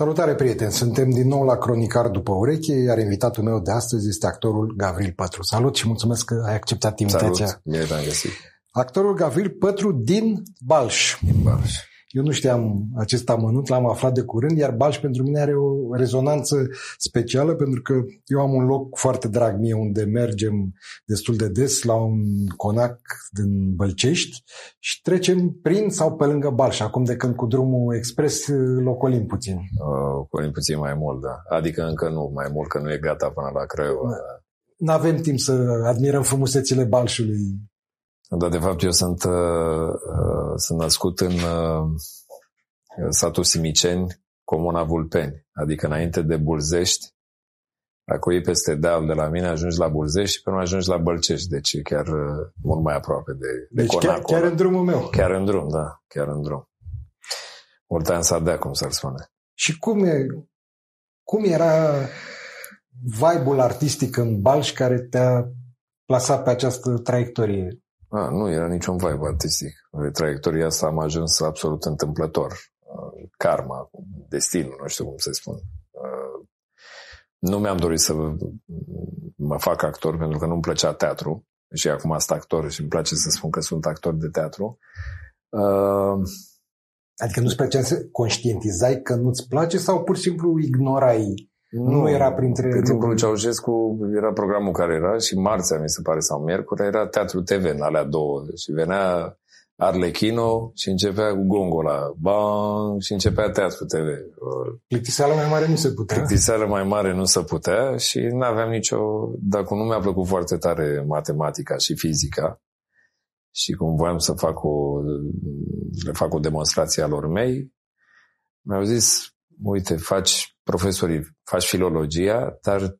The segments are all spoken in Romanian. Salutare, prieteni! Suntem din nou la Cronicar după ureche, iar invitatul meu de astăzi este actorul Gavril Pătru. Salut și mulțumesc că ai acceptat invitația. Salut, mi-ai găsit. Actorul Gavril Pătru din Balș. Din Balș. Eu nu știam acest amănunt, l-am aflat de curând, iar Balș pentru mine are o rezonanță specială, pentru că eu am un loc foarte drag mie unde mergem destul de des, la un conac din Bălcești, și trecem prin sau pe lângă Balș, acum de când cu drumul expres locolim puțin. Locolim puțin mai mult, da. Adică încă nu, mai mult că nu e gata până la Craiova. N-avem timp să admirăm frumusețile Balșului. Dar, de fapt, eu sunt născut în satul Simiceni, comuna Vulpeni. Adică înainte de Bulzești, dacă iei peste deal de la mine, ajungi la Bulzești și până ajungi la Bălcești. Deci chiar mult mai aproape de deci Conacul. Chiar în drumul meu. Chiar în drum, da. Chiar în drum. Urtean s-a dea, cum s-ar spune. Și cum era vibe-ul artistic în Balș care te-a plasat pe această traiectorie? Nu era niciun vibe artistic. Traiectoria asta am ajuns absolut întâmplător. Karma, destinul, nu știu cum să-i spun. Nu mi-am dorit să mă fac actor pentru că nu-mi plăcea teatru. Și acum sunt actor și îmi place să spun că sunt actor de teatru. Adică nu-ți plăcea să conștientizai că nu-ți place sau pur și simplu ignorai? Nu era printre... Cât timpul lui Ceaușescu era programul care era și marțea, mi se pare, sau miercuri, era Teatrul TV în alea două și venea Arlechino și începea cu gongul ăla, bang, și începea Teatrul TV. Plictiseală mai mare nu se putea. Plictiseală mai mare nu se putea și n-aveam nicio... Dacă nu mi-a plăcut foarte tare matematica și fizica și cum voiam să fac le fac o demonstrație a lor mei, mi-au zis, uite, faci filologia, dar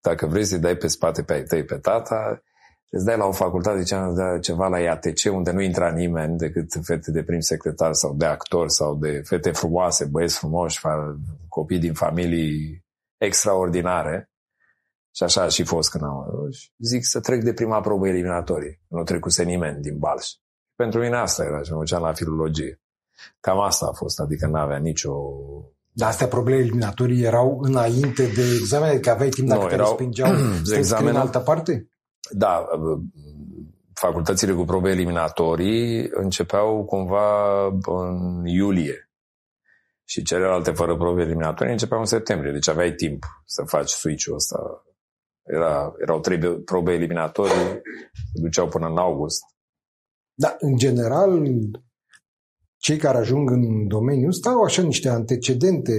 dacă vrei să-i dai pe spate pe ai tăi, pe tata, îți dai la o facultate, ceva la IATC, unde nu intra nimeni decât fete de prim secretar sau de actor sau de fete frumoase, băieți frumoși, copii din familii extraordinare. Și așa a și fost când am ajuns. Zic să trec de prima probă eliminatorie. Nu trecuse nimeni din Balș. Pentru mine asta era și mă duceam la filologie. Cam asta a fost, adică n-avea nicio... Dar astea probleme eliminatorii erau înainte de examen? Adică aveai timp dacă te respingeau să scrii în altă parte? Da, facultățile cu probe eliminatorii începeau cumva în iulie și celelalte fără probe eliminatorii începeau în septembrie, deci aveai timp să faci switch-ul ăsta. Erau 3 probe eliminatorii, se duceau până în august. Da, în general... Cei care ajung în domeniul ăsta au așa niște antecedente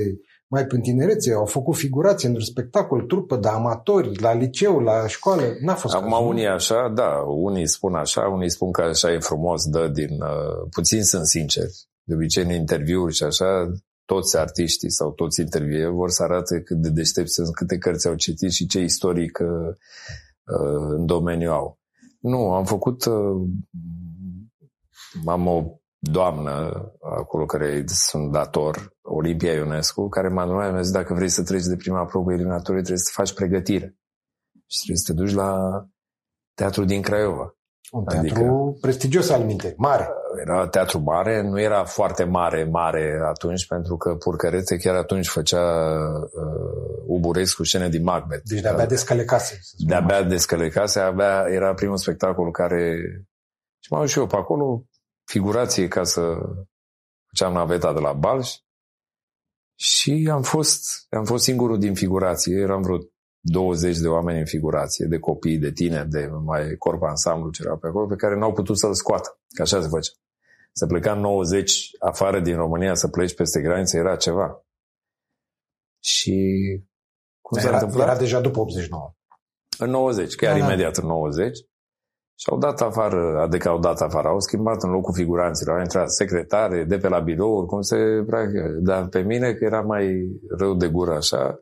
mai prin tinerețe, au făcut figurație într-un spectacol, trupă de amatori, la liceu, la școală, n-a fost. Acum unii așa, da, unii spun așa, unii spun că așa e frumos, dă din... Puțin sunt sinceri, de obicei în interviuri și așa, toți artiștii sau toți intervie vor să arate cât de deștepți sunt, câte cărți au citit și ce istoric în domeniu au. Nu, am făcut... Am o doamnă, acolo care sunt dator, Olimpia Ionescu, care m-a numit, mi-a zis, dacă vrei să treci de prima probă eliminatorie, trebuie să faci pregătire. Și trebuie să te duci la teatru din Craiova. Un teatru prestigios al minte, mare. Era teatru mare, nu era foarte mare atunci, pentru că Purcărete chiar atunci făcea Uburescu scene din Macbeth. Deci de-abia descălecase. De-abia descălecase, abia era primul spectacol care... Și m-am dus și eu pe acolo, figurație, ca să făceam naveta de la Balș, și am fost singurul din figurație, eram vreo 20 de oameni în figurație, de copii, de tineri, de mai corp ansamblu ce era pe acolo, pe care n-au putut să-l scoată, că așa se face. Să pleca în 90 afară din România, să pleci peste graniță, era ceva. Și cum s-a întâmplat? Era deja după 89. În 90, chiar imediat în 90. Și au dat afară, adică au schimbat în locul figuranților, au intrat secretare, de pe la birouri, cum se practică. Dar pe mine, că era mai rău de gură așa,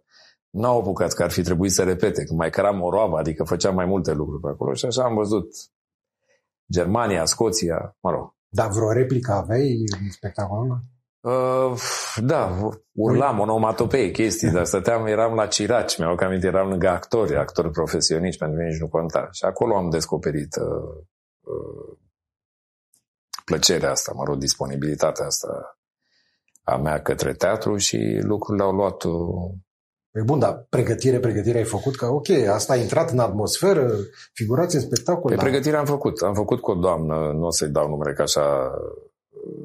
n-au apucat, că ar fi trebuit să repete, că mai căram o roabă, adică făceam mai multe lucruri pe acolo și așa am văzut Germania, Scoția, mă rog. Dar vreo replică aveai în spectacolul? Da, urlam, onomatopei, chestii, dar eram la Ciraci, mi-au cam aminte, eram lângă actori profesioniști, pentru mine nici nu conta. Și acolo am descoperit plăcerea asta, disponibilitatea asta a mea către teatru și lucrurile au luat... E bun, dar pregătire ai făcut? Că ok, asta a intrat în atmosferă, figurați în spectacol. Pregătirea am făcut cu o doamnă, nu o să-i dau numere, că așa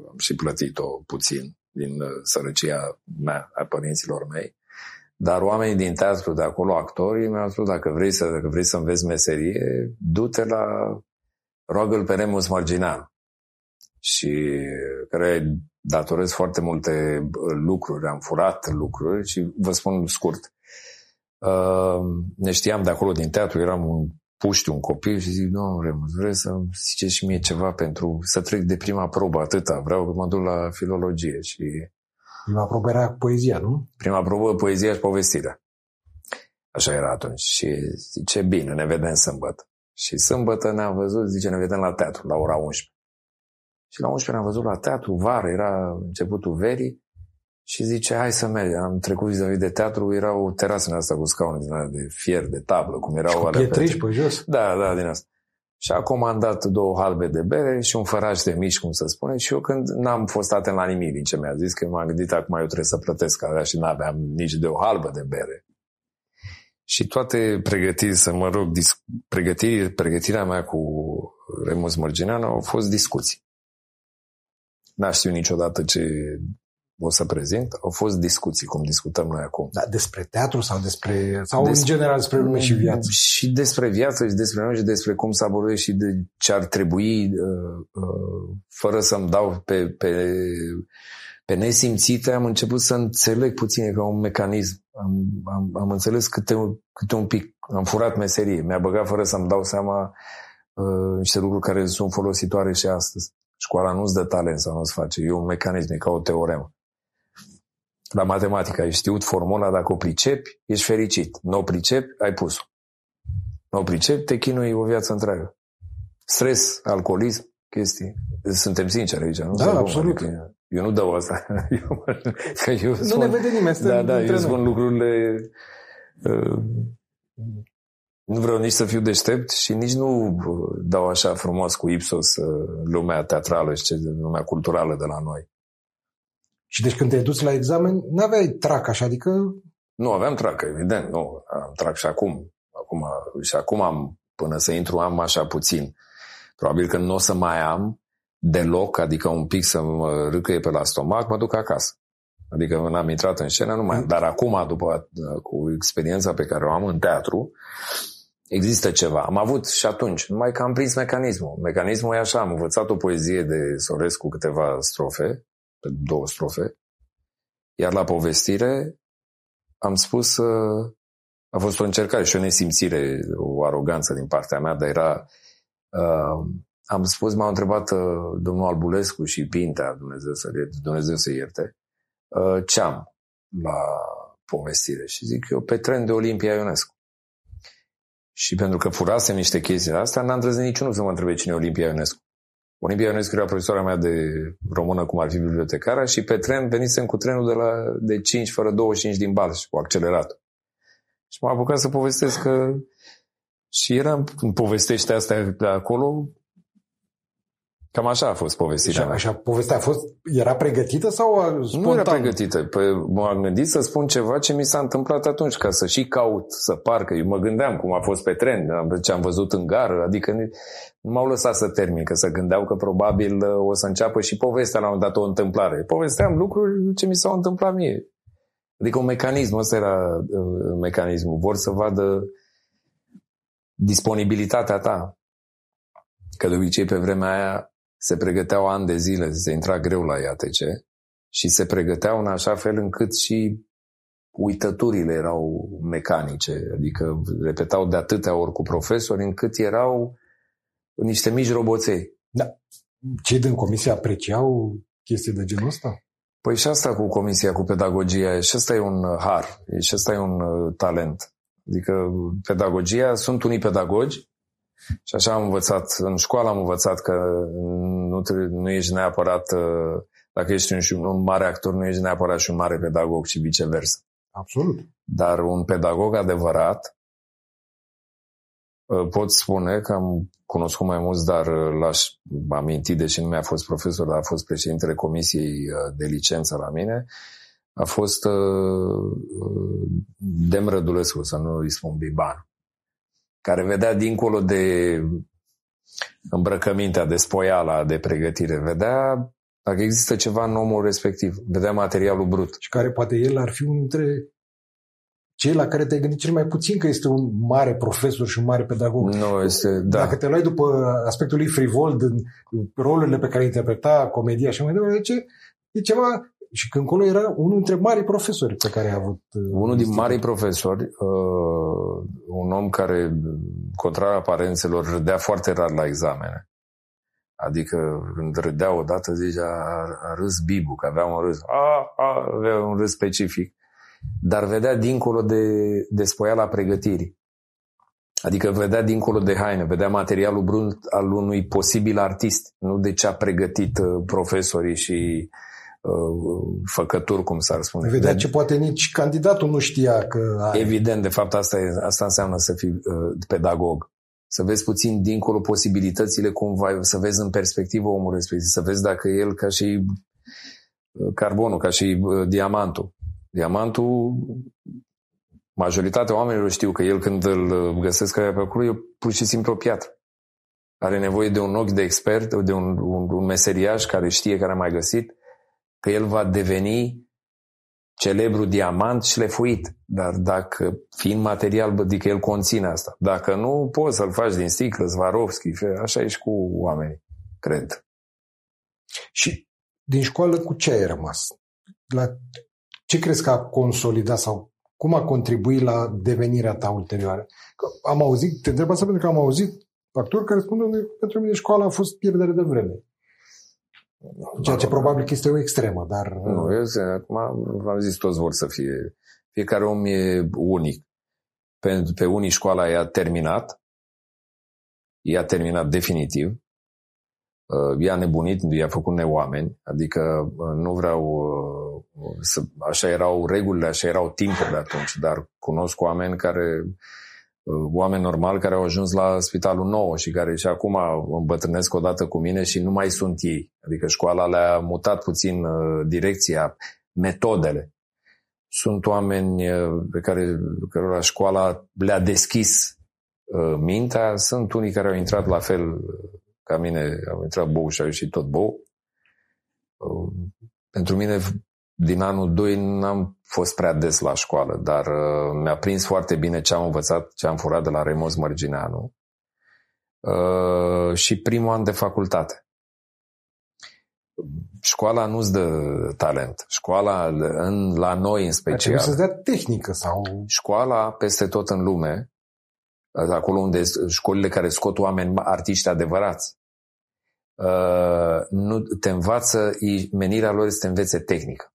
am și plătit-o puțin din sărăcia mea, a părinților mei. Dar oamenii din teatru de acolo, actorii, mi-au spus, dacă vrei să înveți meserie, du-te la... roagă-l pe Remus Mărginean, și care datorez foarte multe lucruri, am furat lucruri și vă spun scurt. Ne știam de acolo din teatru, eram un puști, un copil și zic, nu, Remus, vreau să-mi ziceți și mie ceva pentru să trec de prima probă, atâta, vreau că mă duc la filologie. Și... Prima probă era poezia, nu? Prima probă, poezia și povestirea. Așa era atunci și zice, bine, ne vedem sâmbătă. Și sâmbătă ne-am văzut, zice, ne vedem la teatru, la ora 11. Și la 11 ne-am văzut la teatru, vară, era începutul verii și zice, hai să mergem. Am trecut vis-a-vis de teatru, era o terasă din asta cu scaune din alea de fier, de tablă, cum erau alea. Cu pietrici pe jos. Da, da, din asta. Și a comandat 2 halbe de bere și un făraj de mici, cum se spune, și eu când n-am fost atent la nimic din ce mi-a zis, că m-am gândit, acum eu trebuie să plătesc alea și n-aveam nici de o halbă de bere. Și toate pregătirile, să mă rog, pregătirea mea cu Remus Mărginean au fost discuții. N-aș știu niciodată ce o să prezint. Au fost discuții, cum discutăm noi acum. Da, despre teatru sau în general despre lume și viață? Și despre viață și despre noi și despre cum să abordez și de ce ar trebui fără să-mi dau pe nesimțite. Am început să înțeleg puțin ca un mecanism. Am înțeles câte un pic. Am furat meserie. Mi-a băgat fără să-mi dau seama niște lucruri care sunt folositoare și astăzi. Școala nu-ți dă talent sau nu-ți face. E un mecanism, e ca o teoremă. La matematică ai știut formula, dacă o pricepi, ești fericit. Nu o pricepi, ai pus-o. Nu o pricepi, te chinui o viață întreagă. Stres, alcoolism, chestii. Suntem sinceri aici, nu? Da, absolut. Eu nu dau asta. Eu spun, nu ne vede nimeni. Eu spun lucrurile... Nu vreau nici să fiu deștept și nici nu dau așa frumos cu Ipsos lumea teatrală și lumea culturală de la noi. Și deci când te-ai dus la examen, n-aveai trac așa, adică... Nu, aveam trac, evident, nu, am trac și acum. Și acum am, până să intru, am așa puțin. Probabil că nu o să mai am deloc, adică un pic să mă râcăie pe la stomac, mă duc acasă. Adică când am intrat în scenă, nu mai am. Dar acum, după cu experiența pe care o am în teatru, există ceva. Am avut și atunci, numai că am prins mecanismul. Mecanismul e așa, am învățat o poezie de Sorescu, câteva strofe, 2 strofe, iar la povestire am spus, a fost o încercare și o nesimțire, o aroganță din partea mea, dar era, am spus, m-au întrebat domnul Albulescu și Pintea, Dumnezeu să ierte, ce am la povestire. Și zic eu, pe tren de Olimpia Ionescu. Și pentru că furasem niște chestii de astea, n-am trăznit niciunul să mă întrebe cine e Olimpia Ionescu. Olimpia Ionescu era profesoara mea de română, cum ar fi bibliotecara, și pe tren venisem cu trenul de 5:25 din Balș, cu acceleratul. Și m-am apucat să povestesc că... Și eram în povestește astea de acolo... Cam așa a fost povestirea. Așa, povestea a fost, era pregătită sau spontan? Nu era pregătită. Păi, m-am gândit să spun ceva ce mi s-a întâmplat atunci, ca să și caut, să parcă. Eu mă gândeam cum a fost pe tren, ce am văzut în gară, adică nu m-au lăsat să termin, că să gândeau că probabil o să înceapă și povestea la un dat, o întâmplare. Povesteam lucruri ce mi s-au întâmplat mie. Adică un mecanism, ăsta era mecanismul. Vor să vadă disponibilitatea ta. Că de obicei pe vremea aia se pregăteau ani de zile, se intra greu la IATC și se pregăteau în așa fel încât și uităturile erau mecanice, adică repetau de atâtea ori cu profesori încât erau niște mici roboței. Da. Cei din comisie apreciau chestii de genul ăsta? Păi și asta cu comisia, cu pedagogia, și asta e un har, și asta e un talent. Adică pedagogia, sunt unii pedagogi. Și așa am învățat, în școală am învățat că nu ești neapărat, dacă ești un mare actor, nu ești neapărat și un mare pedagog și viceversa. Absolut. Dar un pedagog adevărat Pot spune că am cunoscut mai mulți, dar l-aș aminti, deși nu mi-a fost profesor, dar a fost președintele comisiei de licență la mine, a fost Demrădulescu, să nu îi spun Biban, care vedea dincolo de îmbrăcămintea, de spoiala, de pregătire, vedea dacă există ceva în omul respectiv, vedea materialul brut. Și care poate el ar fi unul dintre cei la care te-ai gândit cel mai puțin că este un mare profesor și un mare pedagog. Nu, este, da. Dacă te luai după aspectul lui frivol din rolurile pe care interpreta, comedia și mai departe, e ceva... Și când acolo era unul dintre marii profesori pe care a avut... Unul din marii profesori, un om care, contrar aparențelor, râdea foarte rar la examene. Adică, când râdea odată, zicea, a râs Bibu, că avea un râs. Avea un râs specific. Dar vedea dincolo de spoiala pregătirii. Adică vedea dincolo de haine, vedea materialul brut al unui posibil artist, nu de ce a pregătit profesorii și... făcături, cum s-ar spune. Vedea ce poate nici candidatul nu știa că are. Evident, de fapt asta înseamnă să fii pedagog. Să vezi puțin dincolo posibilitățile, să vezi în perspectivă omul respectiv, să vezi dacă el ca și carbonul, ca și diamantul. Diamantul, majoritatea oamenilor știu că el când îl găsesc pe acolo, e pur și simplu o piatră. Are nevoie de un ochi de expert, de un meseriaș care știe, care a mai găsit, că el va deveni celebru diamant șlefuit, dar dacă, fiind material, adică el conține asta. Dacă nu, poți să-l faci din sticlă, Swarovski, așa e și cu oamenii, cred. Și din școală cu ce ai rămas? Ce crezi că a consolidat sau cum a contribuit la devenirea ta ulterioară? Că am auzit, te întreb asta pentru că am auzit actori care spun că pentru mine școala a fost pierdere de vreme. Ceea ce probabil că este o extremă, dar... Nu, eu acum v-am zis, toți vor să fie... Fiecare om e unic. Pe unii școala i-a terminat. I-a terminat definitiv. I-a nebunit, i-a făcut neoameni. Adică nu vreau... Așa erau regulile, așa erau timpurile atunci. Dar cunosc oameni normali care au ajuns la Spitalul Nou și care și acum îmbătrânesc odată cu mine și nu mai sunt ei. Adică școala le-a mutat puțin direcția, metodele. Sunt oameni pe care școala le-a deschis mintea. Sunt unii care au intrat la fel ca mine, au intrat bou și au ieșit tot bou. Pentru mine... Din anul 2 n-am fost prea des la școală, dar mi-a prins foarte bine ce am învățat, ce am furat de la Remus Mărgineanu și primul an de facultate. Școala nu-ți dă talent. Școala la noi în special. Trebuie să-ți dea tehnică sau... Școala peste tot în lume, acolo unde școlile care scot oameni artiști adevărați, nu te învață, menirea lor este să te învețe tehnică.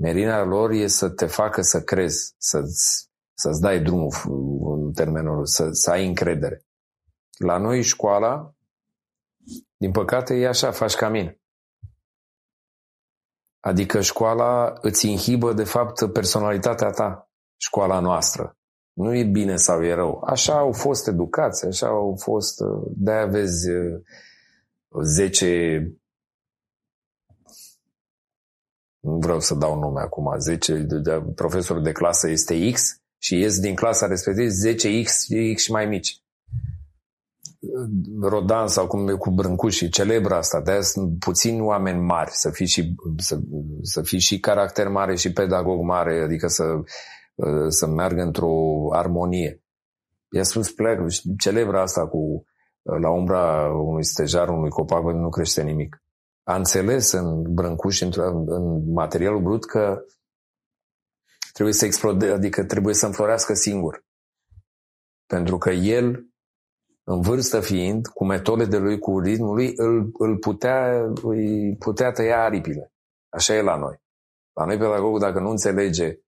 Menirea lor e să te facă să crezi, să-ți dai drumul, în termenul, să ai încredere. La noi școala, din păcate, e așa, faci ca mine. Adică școala îți inhibă, de fapt, personalitatea ta, școala noastră. Nu e bine sau e rău. Așa au fost educați, așa au fost... De-aia vezi 10... Nu vreau să dau nume acum. 10 profesorul de clasă este X și ies din clasa respectivă 10 X și mai mici. Rodan sau cum e cu Brâncușii, celebra asta. De-aia sunt puțini oameni mari. Să fii și caracter mare și pedagog mare. Adică să meargă într-o armonie. I-a spus pleacă. Celebra asta cu la umbra unui stejar, unui copac, nu crește nimic. A înțeles în Brâncuș, în materialul brut, că trebuie să explode, adică trebuie să înflorească singur. Pentru că el, în vârstă fiind, cu metodele lui, cu ritmul lui, îi putea tăia aripile. Așa e la noi. La noi pedagogul, dacă nu înțelege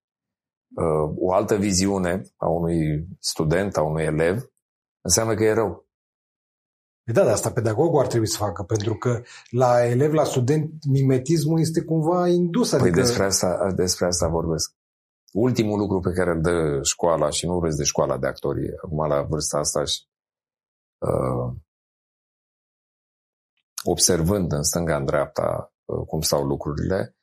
o altă viziune a unui student, a unui elev, înseamnă că e rău. Da, dar asta pedagogul ar trebui să facă, pentru că la elev, la student, mimetismul este cumva indus. Păi adică... despre asta vorbesc. Ultimul lucru pe care îl dă școala, și nu urez de școala de actorie, acum la vârsta asta și observând în stânga, în dreapta cum stau lucrurile,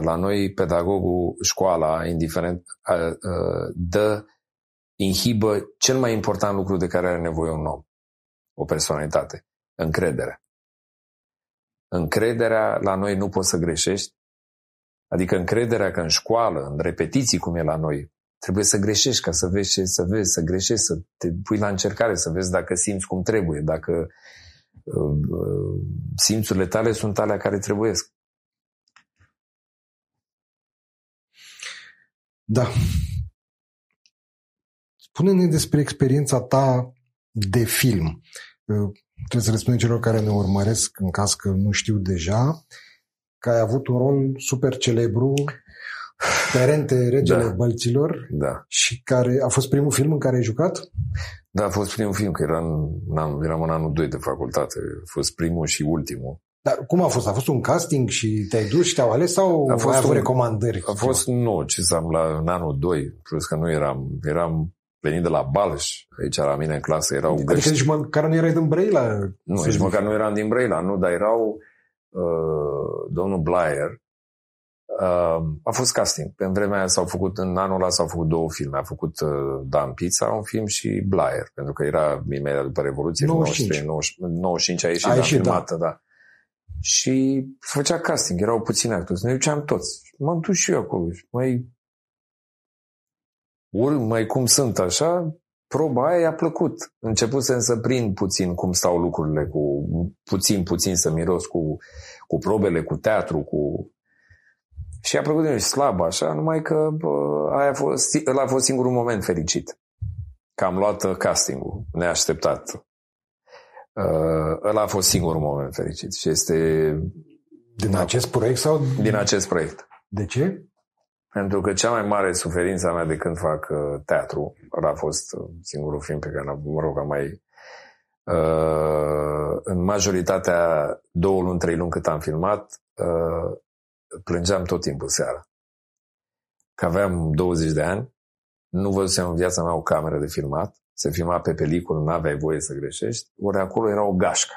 la noi pedagogul, școala, indiferent, dă, inhibă cel mai important lucru de care are nevoie un om, o personalitate, încrederea. Încrederea, la noi nu poți să greșești, adică încrederea că în școală, în repetiții cum e la noi, trebuie să greșești ca să vezi ce să vezi, să greșești, să te pui la încercare, să vezi dacă simți cum trebuie, dacă simțurile tale sunt alea care trebuiesc. Da. Spune-ne despre experiența ta de film. Trebuie să le spunem celor care ne urmăresc, în caz că nu știu deja, că ai avut un rol super celebru, Terente, regele bălților, și care a fost primul film în care ai jucat? Da, a fost primul film, că eram în anul 2 de facultate, a fost primul și ultimul. Dar cum a fost? A fost un casting și te-ai dus și te-au ales sau a fost recomandări? A fost, nu, ce să am la în anul 2, plus că nu eram venit de la Balș, aici la mine în clasă erau adică găști. Nici măcar nu erai din Brăila? Nu, nici măcar nu eram din Brăila, nu, dar erau domnul Blaier, a fost casting. În vremea aia în anul ăla s-au făcut două filme. A făcut Dan Pizza, un film, și Blaier, pentru că era imediat după Revoluție, 95 a ieșit, dar filmată, da. Și făcea casting, erau puțini actori, ne duceam toți. M-am dus și eu acolo, mai cum sunt așa, proba aia i-a plăcut. Începusem să prind puțin cum stau lucrurile, cu puțin să miros cu probele, cu teatru, cu... Și a plăcut de noi, slab așa, numai că ăla a fost singurul moment fericit. Că am luat castingul, neașteptat. Ăla a fost singurul moment fericit și este... Din acest proiect sau... Din acest proiect. De ce? Pentru că cea mai mare suferință a mea de când fac teatru, ăla a fost singurul film pe care în majoritatea 2-3 luni cât am filmat, plângeam tot timpul seara. Că aveam 20 de ani, nu văzusem în viața mea o cameră de filmat, se filma pe peliculă, n-aveai voie să greșești, ori acolo era o gașcă.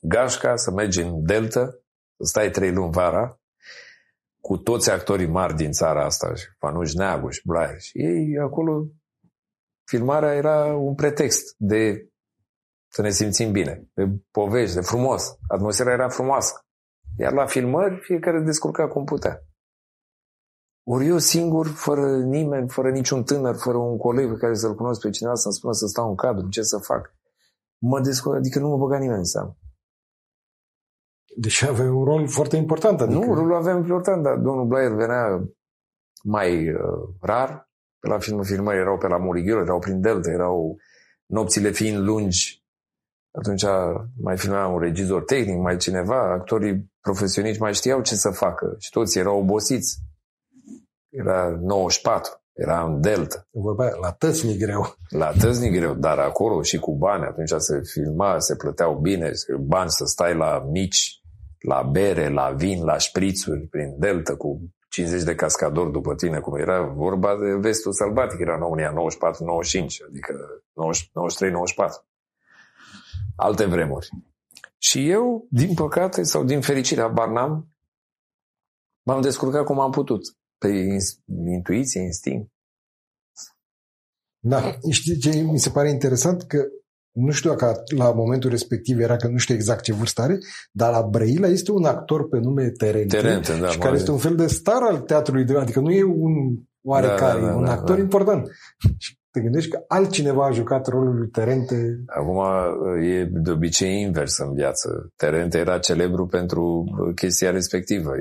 Gașca, să mergi în Delta, să stai 3 luni vara, cu toți actorii mari din țara asta, și Panuș Neagu și Blaier, și ei acolo, filmarea era un pretext de să ne simțim bine, de povești, de frumos. Atmosfera era frumoasă. Iar la filmări, fiecare descurca cum putea. Ori eu singur, fără nimeni, fără niciun tânăr, fără un coleg pe care să-l cunosc pe cineva, să-mi spună să stau în cadru, ce să fac. Mă descurc, adică nu mă băga nimeni în seamă. Deci avea un rol foarte important. Adică... Nu, rolul avea important, dar domnul Blaier venea mai rar. Pe la filmări erau pe la Murighiul, erau prin Delta, erau nopțile fiind lungi. Atunci mai filma un regizor tehnic, mai cineva, actorii profesioniști mai știau ce să facă și toți erau obosiți. Era 94, era în Delta. Vorba la tățni greu. La tățni greu, dar acolo și cu bani. Atunci se filma, se plăteau bine, bani să stai la mici, la bere, la vin, la șprițuri prin Delta cu 50 de cascadori după tine, cum era vorba de vestul sălbatic, era în România 94-95, adică 93-94. Alte vremuri. Și eu, din păcate sau din fericire, habar n-am, m-am descurcat cum am putut. Pe intuiție, instinct. Da, știi ce mi se pare interesant? Că nu știu dacă la momentul respectiv era, că nu știu exact ce vârstă are, dar la Brăila este un actor pe nume Terente și care este un fel de star al teatrului, adică nu e un oarecare, un actor important. Te gândești că altcineva a jucat rolul lui Terente? Acum e de obicei invers în viață. Terente era celebru pentru chestia respectivă.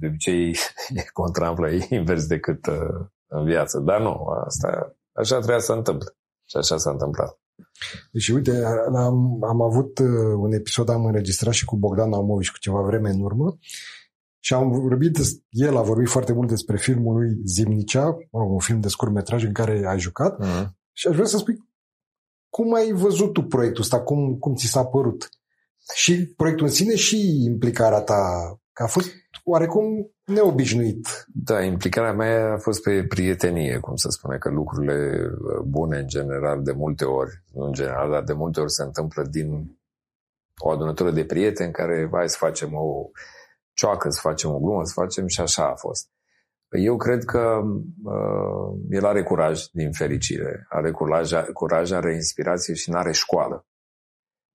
De obicei e contramplă, e invers decât în viață. Dar nu, asta așa trebuia să întâmple. Și așa s-a întâmplat. Deci uite, am avut un episod, am înregistrat și cu Bogdan Amoviș cu ceva vreme în urmă. Și el a vorbit foarte mult despre filmul lui Zimnicea, un film de scurtmetraj în care ai jucat. Și aș vrea să spui, cum ai văzut tu proiectul ăsta? Cum ți s-a părut? Și proiectul în sine și implicarea ta Că a fost oarecum neobișnuit. Da, implicarea mea a fost pe prietenie, cum se spune, că lucrurile bune în general, de multe ori, nu în general, dar de multe ori se întâmplă din o adunătură de prieteni care, hai să facem o cioacă, să facem o glumă, să facem, și așa a fost. Eu cred că el are curaj, din fericire. Are curaj, are inspirație și n-are școală.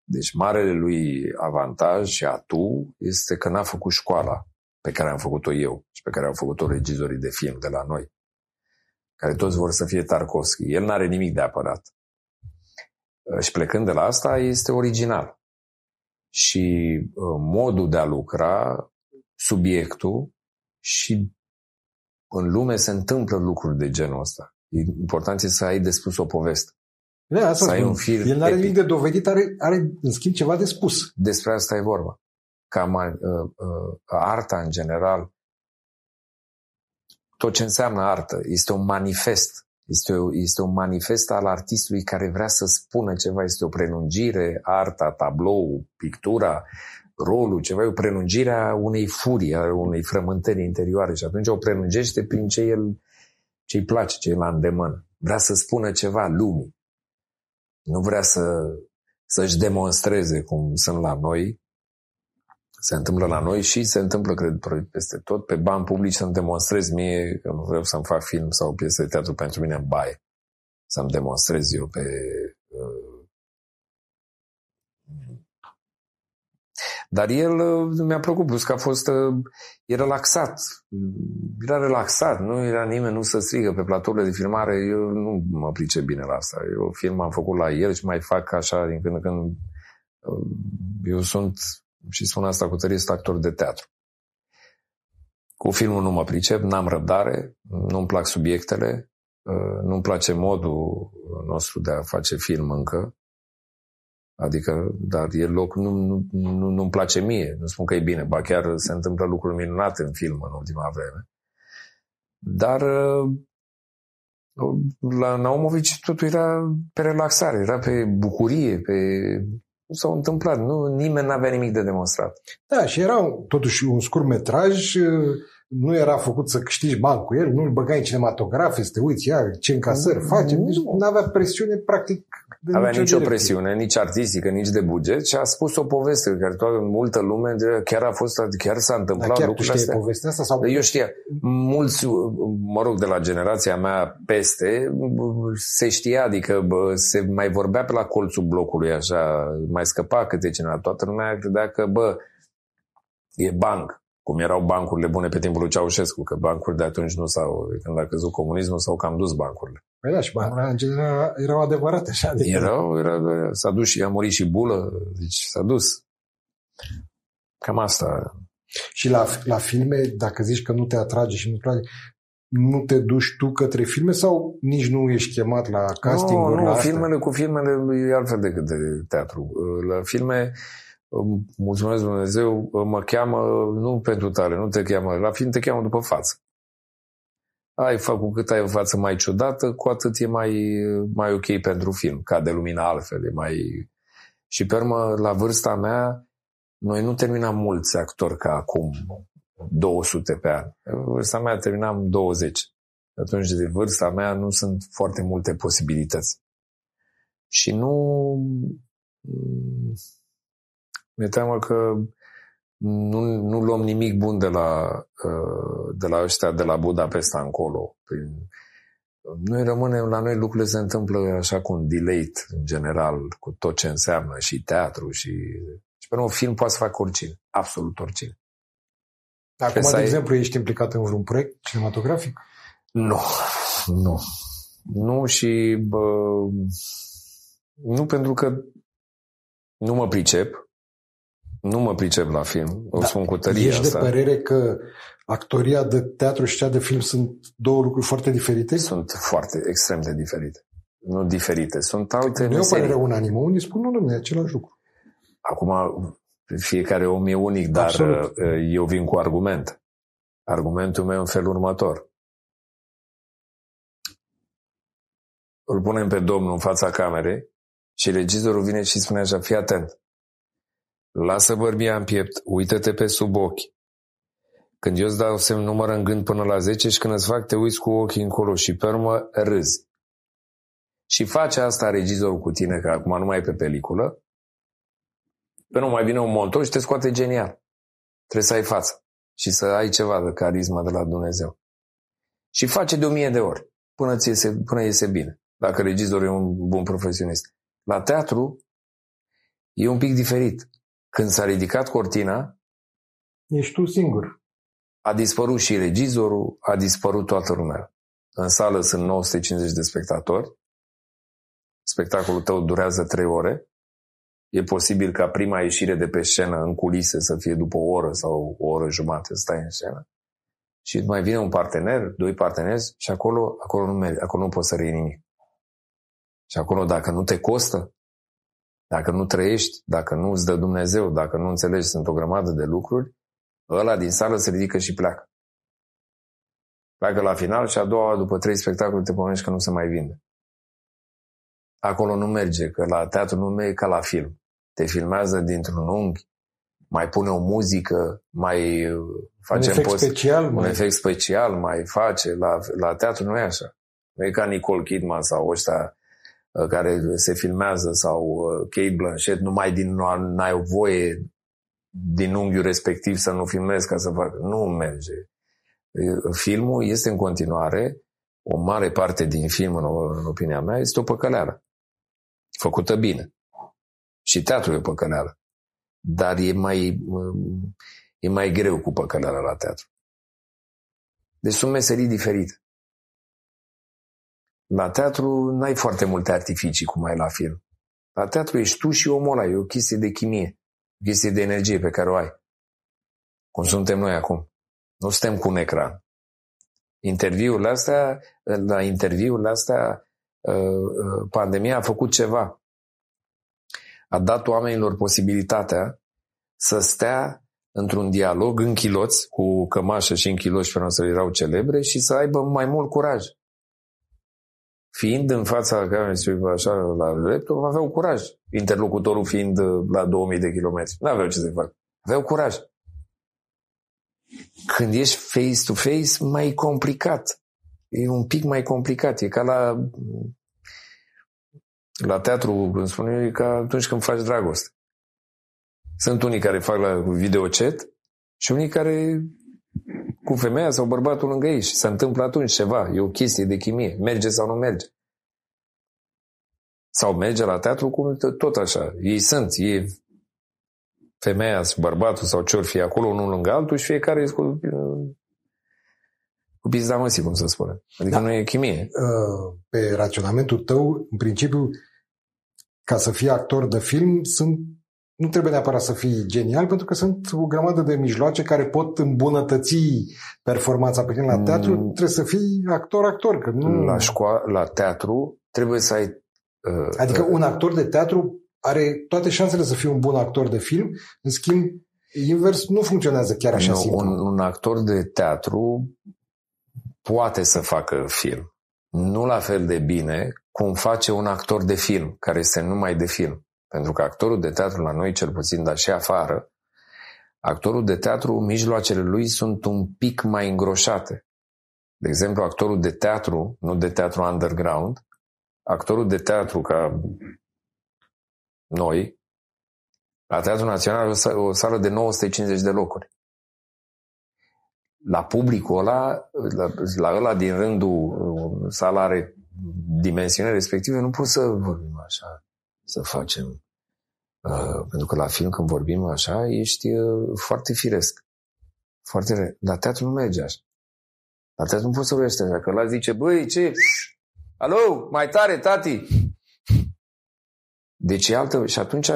Deci marele lui avantaj și atu este că n-a făcut școala pe care am făcut-o eu și pe care au făcut-o regizorii de film de la noi, care toți vor să fie Tarkovski. El n-are nimic de apărat. Și plecând de la asta, este original. Și modul de a lucra, subiectul, și în lume se întâmplă lucruri de genul ăsta. Important e să ai de spus o poveste. Da, asta ai un film. El nu are nimic de dovedit, are în schimb ceva de spus. Despre asta e vorba. Cam arta în general, tot ce înseamnă artă, este un manifest. Este un manifest al artistului care vrea să spună ceva. Este o prelungire, arta, tablou, pictura, rolul, ceva. E o prelungire a unei furii, a unei frământări interioare, și atunci o prelungește prin ce îi place, ce e la îndemână. Vrea să spună ceva lumii. Nu vrea să-și demonstreze, cum sunt la noi, se întâmplă la noi și se întâmplă, cred, peste tot, pe bani publici, să-mi demonstrez mie că vreau să-mi fac film sau piese de teatru pentru mine în baie. Să-mi demonstrez eu pe... Dar el mi-a plăcut, plus că a fost... E relaxat. Era relaxat, nu era nimeni, nu se strigă pe platourile de filmare. Eu nu mă pricep bine la asta. Eu film am făcut la el și mai fac așa din când în când. Eu sunt, și spun asta cu tărie, sunt actor de teatru. Cu filmul nu mă pricep, n-am răbdare, nu-mi plac subiectele, nu-mi place modul nostru de a face film încă. Adică, dar e loc, nu-mi place mie, nu spun că e bine, ba chiar se întâmplă lucruri minunate în film în ultima vreme. Dar la Naumovici totul era pe relaxare, era pe bucurie, pe... Nu s-au întâmplat, nimeni n-avea nimic de demonstrat. Da, și era totuși un scurtmetraj, nu era făcut să câștigi bani cu el, nu-l băgai în cinematograf, să te uiți, ia, ce încasări face, n-avea presiune, practic. Avea nicio presiune, nici artistică, nici de buget, și a spus o poveste care toată multă lume chiar a fost, chiar s-a întâmplat lucrurile astea. Povestea asta sau... Eu știam, mulți, mă rog, de la generația mea peste, se știa, adică se mai vorbea pe la colțul blocului așa, mai scăpa câte cineva, toată lumea credea că, e banc. Cum erau bancurile bune pe timpul lui Ceaușescu, că bancurile de atunci nu s-au... Când a căzut comunismul, s-au cam dus bancurile. Păi da, și bancurile în general erau adevărate. Așa, adică... S-a dus și a murit și Bulă, deci s-a dus. Cam asta. Și la filme, dacă zici că nu te atrage și nu-ți place, nu te duci tu către filme sau nici nu ești chemat la casting-uri? Nu, cu filmele e altfel decât de teatru. La filme... Mulțumesc Dumnezeu, mă cheamă nu pentru tare, nu te cheamă la film, te cheamă după față. Ai făcut, cât ai o față mai ciudată, cu atât e mai ok pentru film, cade lumina altfel, e mai... Și pe urmă, la vârsta mea, noi nu terminam mulți actori ca acum, 200 pe an. Vârsta mea terminam 20. Atunci, de vârsta mea, nu sunt foarte multe posibilități. Și mi-e teamă că nu luăm nimic bun de la ăștia de la Budapesta încolo. Noi rămânem, la noi lucrurile se întâmplă așa cu un delay în general, cu tot ce înseamnă și teatru și pentru un film poate să facă oricine, absolut oricine. Acum, de exemplu, ești implicat în vreun proiect cinematografic? Nu și nu, pentru că nu mă pricep. Nu mă pricep la film, o spun cu tărie asta. Ești de părere că actoria de teatru și cea de film sunt două lucruri foarte diferite? Sunt foarte, extrem de diferite. Nu diferite, sunt alte... Nu e o părere unanimă, unii spun, nu, e același lucru. Acum, fiecare om e unic, dar absolut. Eu vin cu argument. Argumentul meu în felul următor. Îl punem pe domnul în fața camerei și regizorul vine și spune așa, fii atent. Lasă bărbia în piept, uită-te pe sub ochi, Când eu îți dau semn, număr în gând până la 10 și când îți fac, te uiți cu ochii încolo și pe urmă râzi. Și face asta regizorul cu tine, că acum nu mai e pe peliculă, până mai vine un montor și te scoate genial. Trebuie să ai față și să ai ceva de carisma de la Dumnezeu. Și face de 1000 de ori, până iese bine, dacă regizorul e un bun profesionist. La teatru e un pic diferit. Când s-a ridicat cortina, ești tu singur. A dispărut și regizorul, a dispărut toată lumea. În sală sunt 950 de spectatori. Spectacolul tău durează 3 ore. E posibil ca prima ieșire de pe scenă în culise să fie după o oră sau o oră jumate, stai în scenă. Și mai vine un partener, 2 parteneri și acolo nu mergi, acolo nu poți să reiei nimic. Și acolo dacă nu te costă, dacă nu trăiești, dacă nu îți dă Dumnezeu, dacă nu înțelegi, sunt o grămadă de lucruri, ăla din sală se ridică și pleacă. Pleacă la final și a doua, după 3 spectacole, te pomenești că nu se mai vinde. Acolo nu merge, că la teatru nu merge ca la film. Te filmează dintr-un unghi, mai pune o muzică, mai face un efect special, mai face. La teatru nu e așa. Nu e ca Nicole Kidman sau ăștia care se filmează sau Cate Blanchett, numai n-ai voie din unghiul respectiv să nu filmezi ca să facă. Nu merge. Filmul este în continuare, o mare parte din film, în opinia mea, este o păcăleală. Făcută bine. Și teatrul e o păcăleală. Dar e mai greu cu păcăleala la teatru. Deci sunt meserii diferite. La teatru n-ai foarte multe artificii cum ai la film. La teatru ești tu și omul ăla. E o chestie de chimie. O chestie de energie pe care o ai. Cum suntem noi acum. Nu suntem cu un ecran. La interviurile astea, pandemia a făcut ceva. A dat oamenilor posibilitatea să stea într-un dialog în chiloți, cu cămașă și în chiloți, pentru că erau celebre, și să aibă mai mult curaj. Fiind în fața camerei, așa, la dreptul, aveau curaj. Interlocutorul fiind la 2000 de kilometri. N-aveau ce să facă. Aveau curaj. Când ești face-to-face, mai complicat. E un pic mai complicat. E ca la teatru, îmi spun eu, e ca atunci când faci dragoste. Sunt unii care fac la videochat și unii care cu femeia sau bărbatul lângă ei și se întâmplă atunci ceva. E o chestie de chimie. Merge sau nu merge. Sau merge la teatru cum tot așa. Ei sunt, femeia, bărbatul sau ce-or fi acolo, unul lângă altul și fiecare e cu pizdamăsii, cum să spunem. Adică da. Nu e chimie. Pe raționamentul tău, în principiu, ca să fii actor de film, nu trebuie neapărat să fii genial, pentru că sunt o grămadă de mijloace care pot îmbunătăți performanța pe tine la teatru. Trebuie să fii actor-actor. Că nu... La teatru trebuie să ai... adică un actor de teatru are toate șansele să fie un bun actor de film, în schimb, invers, nu funcționează chiar așa simplu. Un actor de teatru poate să facă film. Nu la fel de bine cum face un actor de film, care este numai de film. Pentru că actorul de teatru, la noi cel puțin, dar și afară, actorul de teatru, mijloacele lui sunt un pic mai îngroșate. De exemplu, actorul de teatru, nu de teatru underground, actorul de teatru ca... Noi, la Teatrul Național, o sală de 950 de locuri. La publicul ăla, la ăla din rândul, sala are dimensiune respective, nu poți să vorbim așa, să facem. Pentru că la film, când vorbim așa, ești foarte firesc. Foarte... La teatru nu merge așa. La teatru nu poți să vorbești așa, că ăla zice, băi, ce? Alo, mai tare, tati! Deci și atunci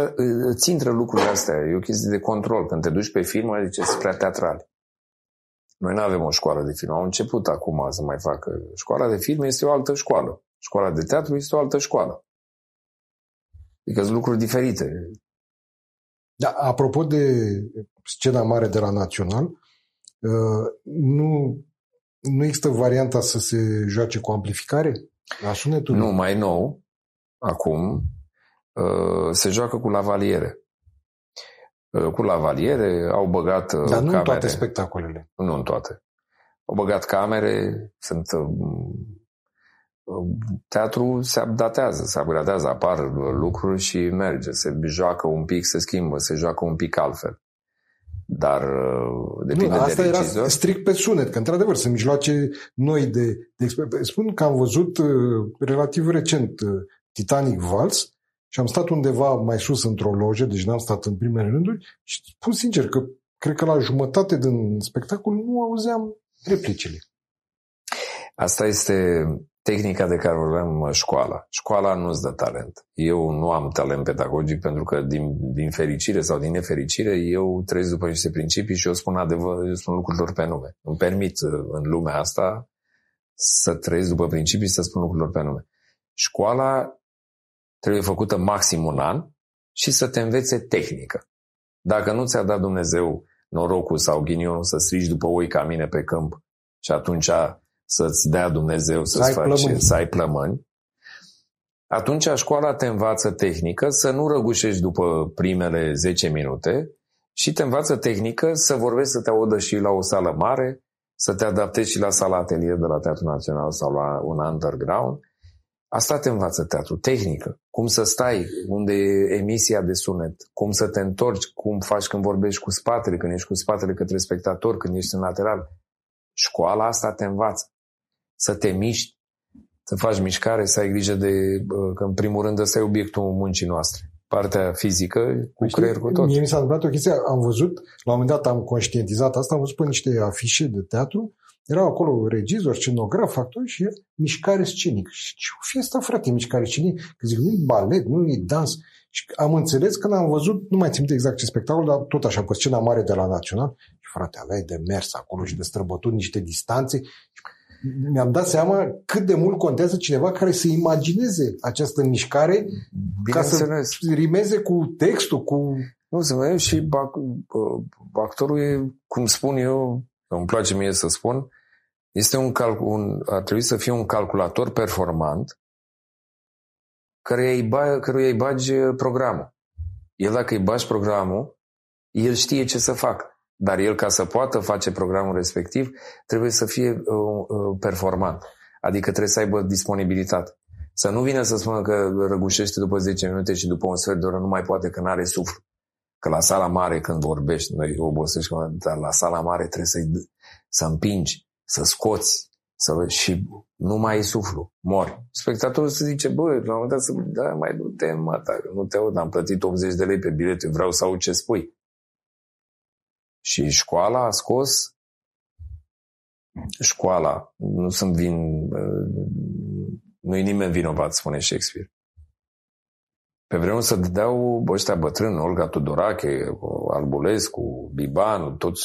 îți intră lucrurile astea. E o chestie de control. Când te duci pe film, ai zice, sunt prea teatral. Noi nu avem o școală de film. Au început acum să mai facă. Școala de film este o altă școală. Școala de teatru este o altă școală. Adică sunt lucruri diferite. Da, apropo de scena mare de la Național, nu există varianta să se joace cu amplificare? La sunetul? Nu, mai nou, acum... se joacă cu lavaliere. cu lavaliere, au băgat camere. Dar nu în toate spectacolele. Nu în toate. Au băgat camere, sunt... Teatrul se updatează, se upgradează, apar lucruri și merge, se joacă un pic, se schimbă, se joacă un pic altfel. Dar depinde de regizor. Asta era strict pe sunet, că într-adevăr sunt mijloace noi de spun că am văzut relativ recent Titanic Vals și am stat undeva mai sus într-o lojă, deci n-am stat în primele rânduri și spun sincer că cred că la jumătate din spectacol nu auzeam replicile. Asta este tehnica de care vorbeam, școala. Școala nu-ți dă talent. Eu nu am talent pedagogic pentru că din fericire sau din nefericire eu trăiesc după niște principii și eu spun adevăr, eu spun lucrurilor pe nume. Îmi permit în lumea asta să trăiesc după principii și să spun lucrurilor pe nume. Școala trebuie făcută maxim un an și să te învețe tehnică. Dacă nu ți-a dat Dumnezeu norocul sau ghinionul să strigi după oi ca mine pe câmp și atunci să-ți dea Dumnezeu să-ți faci, să ai plămâni, atunci școala te învață tehnică să nu răgușești după primele 10 minute și te învață tehnică să vorbești, să te audă și la o sală mare, să te adaptezi și la sala atelier de la Teatrul Național sau la un underground. Asta te învață teatru, tehnică. Cum să stai, unde e emisia de sunet, cum să te întorci, cum faci când vorbești cu spatele, când ești cu spatele către spectator, când ești în lateral. Școala asta te învață. Să te miști, să faci mișcare, să ai grijă de, că în primul rând ăsta e obiectul muncii noastre. Partea fizică, cu creier, cu tot. Mie mi s-a întâmplat o chestie, am văzut, la un moment dat am conștientizat asta, am văzut pe niște afișe de teatru, erau acolo regizor, scenograf, actor și mișcare scenică. Și ce-o fi asta, frate, mișcare scenică? Că zic, nu-i balet, nu-i dans. Și am înțeles când am văzut, nu mai țin minte exact ce spectacol, dar tot așa, pe scena mare de la Național, și frate, aveai de mers acolo și de străbătut niște distanțe. Mi-am dat seama cât de mult contează cineva care să imagineze această mișcare ca să rimeze cu textul, cu... Nu, să văd, și actorul e, cum spun eu, îmi place mie să spun, este ar trebui să fie un calculator performant căruia îi bagi programul. El, dacă îi bagi programul, el știe ce să facă. Dar el, ca să poată face programul respectiv, trebuie să fie performant. Adică trebuie să aibă disponibilitate. Să nu vină să spună că răgușește după 10 minute și după un sfert de oră nu mai poate, că n-are suflu. Că la sala mare, când vorbești, noi obosești, dar la sala mare trebuie să împingi, să scoți, și nu mai ai suflu, mori. Spectatorul se zice, băi, la un moment dat, da, mai du-te, mă, nu te aud, am plătit 80 de lei pe bilet, eu vreau să aud ce spui. Și școala a scos școala. Nu-i nimeni vinovat, spune Shakespeare. Pe vremuri să dădeau ăștia bătrâni, Olga Tudorache, Albulescu, Biban, toți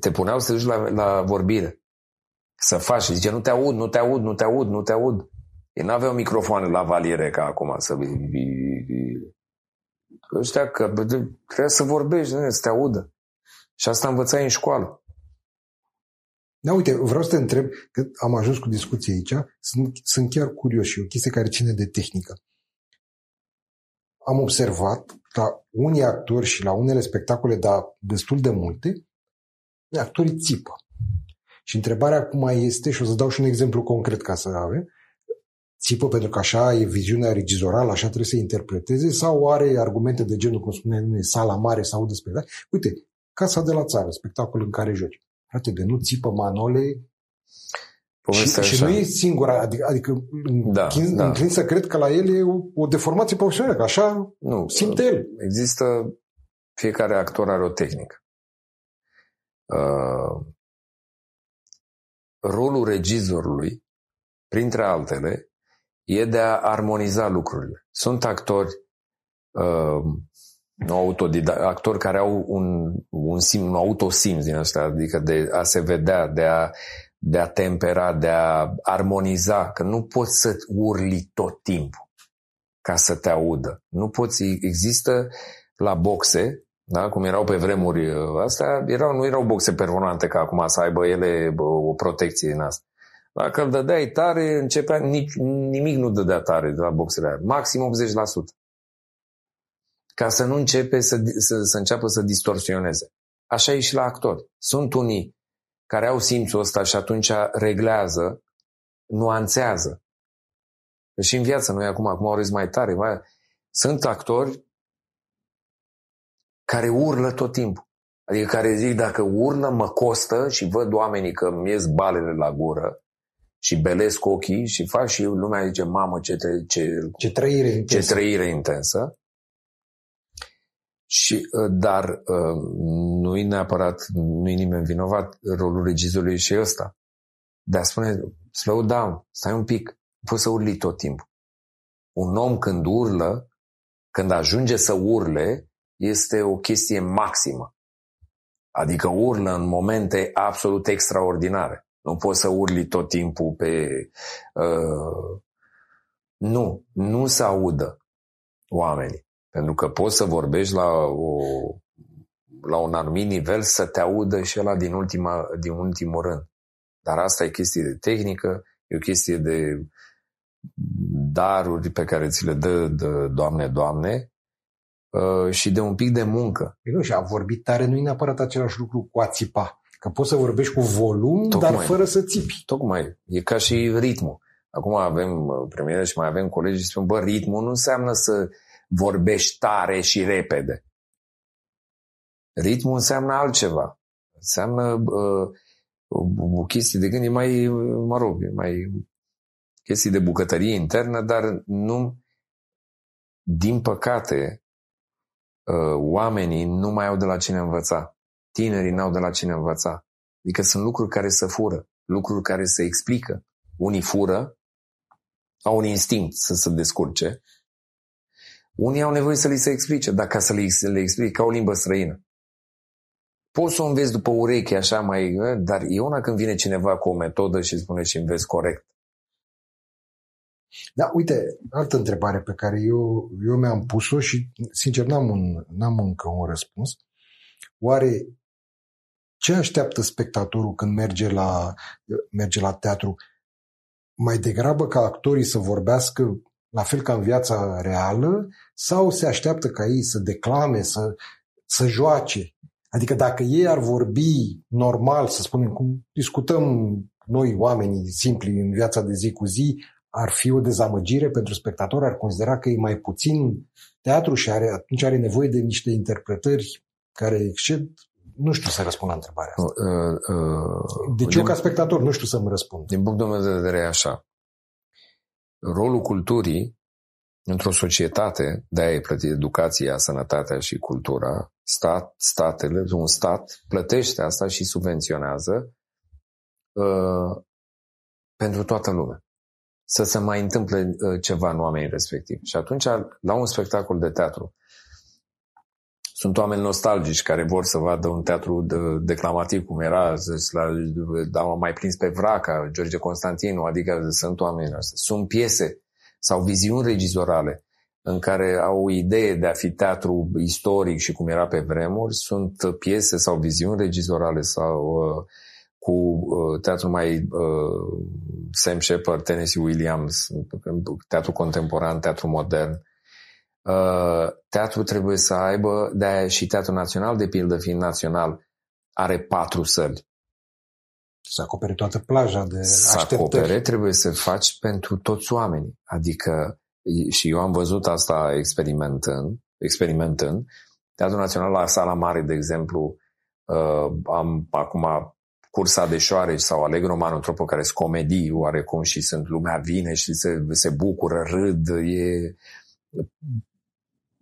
te puneau să duci la vorbire. Să faci și zice, nu te aud. Ei n-aveau microfoane la valiere ca acum să... Ăștia că trebuie să vorbești, să te audă. Și asta învățai în școală. Da, uite, vreau să te întreb, că am ajuns cu discuția aici, sunt chiar curios și o chestie care ține de tehnică. Am observat la unii actori și la unele spectacole, dar destul de multe, actorii țipă. Și întrebarea acum este, și o să dau și un exemplu concret ca să avem, țipă pentru că așa e viziunea regizorală, așa trebuie să interpreteze, sau are argumente de genul, cum spune, sala mare sau de spectacol. Uite, Casa de la țară, spectacol în care joci. Frate, de nu țipă Manole și nu e singura, adică da. Înclin să cred că la el e o deformație profesională, că așa nu, simte el. Există, fiecare actor are o tehnică. Rolul regizorului, printre altele, e de a armoniza lucrurile. Sunt actori actori care au un simț, un autosimț din ăsta, adică de a se vedea, de a tempera, de a armoniza, că nu poți să urli tot timpul ca să te audă. Nu poți, există la boxe, da, cum erau pe vremuri astea, nu erau boxe performante ca acum să aibă ele o protecție din asta. Dacă îl dădeai tare, începea, nimic nu dădea tare de la boxele aia. Maxim 80%. ca să nu începe să înceapă să distorsioneze. Așa e și la actori. Sunt unii care au simțul ăsta și atunci reglează, nuanțează. Și în viață, noi acum au râs mai tare. Sunt actori care urlă tot timpul. Adică care zic, dacă urlă, mă costă și văd oamenii că îmi ies balele la gură și belesc ochii și fac și lumea zice, mamă, ce trăire intensă. Ce trăire intensă. Și, dar nu-i neapărat, nu-i nimeni vinovat, rolul regizorului și ăsta. Dar spune, slow down, stai un pic, poți să urli tot timpul. Un om când urlă, când ajunge să urle, este o chestie maximă. Adică urlă în momente absolut extraordinare. Nu poți să urli tot timpul pe... Nu se audă oamenii. Pentru că poți să vorbești la un anumit nivel să te audă și ăla din ultimul rând. Dar asta e chestie de tehnică, e o chestie de daruri pe care ți le dă Doamne, și de un pic de muncă. Bine, și a vorbit tare nu e neapărat același lucru cu a țipa. Că poți să vorbești cu volum, tocmai, dar fără să țipi. Tocmai. E ca și ritmul. Acum avem premieră și mai avem colegi și spun, bă, ritmul nu înseamnă să vorbești tare și repede. Ritmul înseamnă altceva. Înseamnă o chestie de gând, e mai, e mai chestii de bucătărie internă, dar nu, din păcate, oamenii nu mai au de la cine învăța. Tinerii n-au de la cine învăța. Adică sunt lucruri care se fură, lucruri care se explică. Unii fură, au un instinct să se descurce. Unii au nevoie să li se explice, dar ca să le explice, ca o limbă străină. Poți să o înveți după ureche, așa mai... Dar e una când vine cineva cu o metodă și spune și înveți corect. Da, uite, altă întrebare pe care eu mi-am pus-o și, sincer, n-am încă un răspuns. Oare ce așteaptă spectatorul când merge la teatru? Mai degrabă ca actorii să vorbească la fel ca în viața reală sau se așteaptă ca ei să declame, să joace? Adică dacă ei ar vorbi normal, să spunem, cum discutăm noi oamenii simpli în viața de zi cu zi, ar fi o dezamăgire pentru spectator, ar considera că e mai puțin teatru și atunci are nevoie de niște interpretări care exced. Nu știu să răspund la întrebarea asta. Deci eu ca spectator nu știu să-mi răspund. Din punctul meu de vedere e așa. Rolul culturii într-o societate, de-aia e plătit educația, sănătatea și cultura, un stat plătește asta și subvenționează pentru toată lumea. Să se mai întâmple ceva în oamenii respectivi. Și atunci, la un spectacol de teatru, sunt oameni nostalgici care vor să vadă un teatru declamativ, cum era, au mai prins pe Vraca, George Constantinu, adică sunt oameni ăștia. Sunt piese sau viziuni regizorale în care au o idee de a fi teatru istoric și cum era pe vremuri, sunt piese sau viziuni regizorale sau... cu teatru mai Sam Shepard, Tennessee Williams, teatru contemporan, teatru modern. Teatru trebuie să aibă, de-aia și Teatrul Național, de pildă, fiind național, are 4 săli. Să acopere toată plaja de așteptări. Să acopere, trebuie să faci pentru toți oamenii. Adică, și eu am văzut asta experimentând. Teatrul Național la Sala Mare, de exemplu, am acum... Cursa de Șoareci sau Allegro Manutroppo, care sunt comedii oarecum și sunt lumea vine și se bucură, râd, e...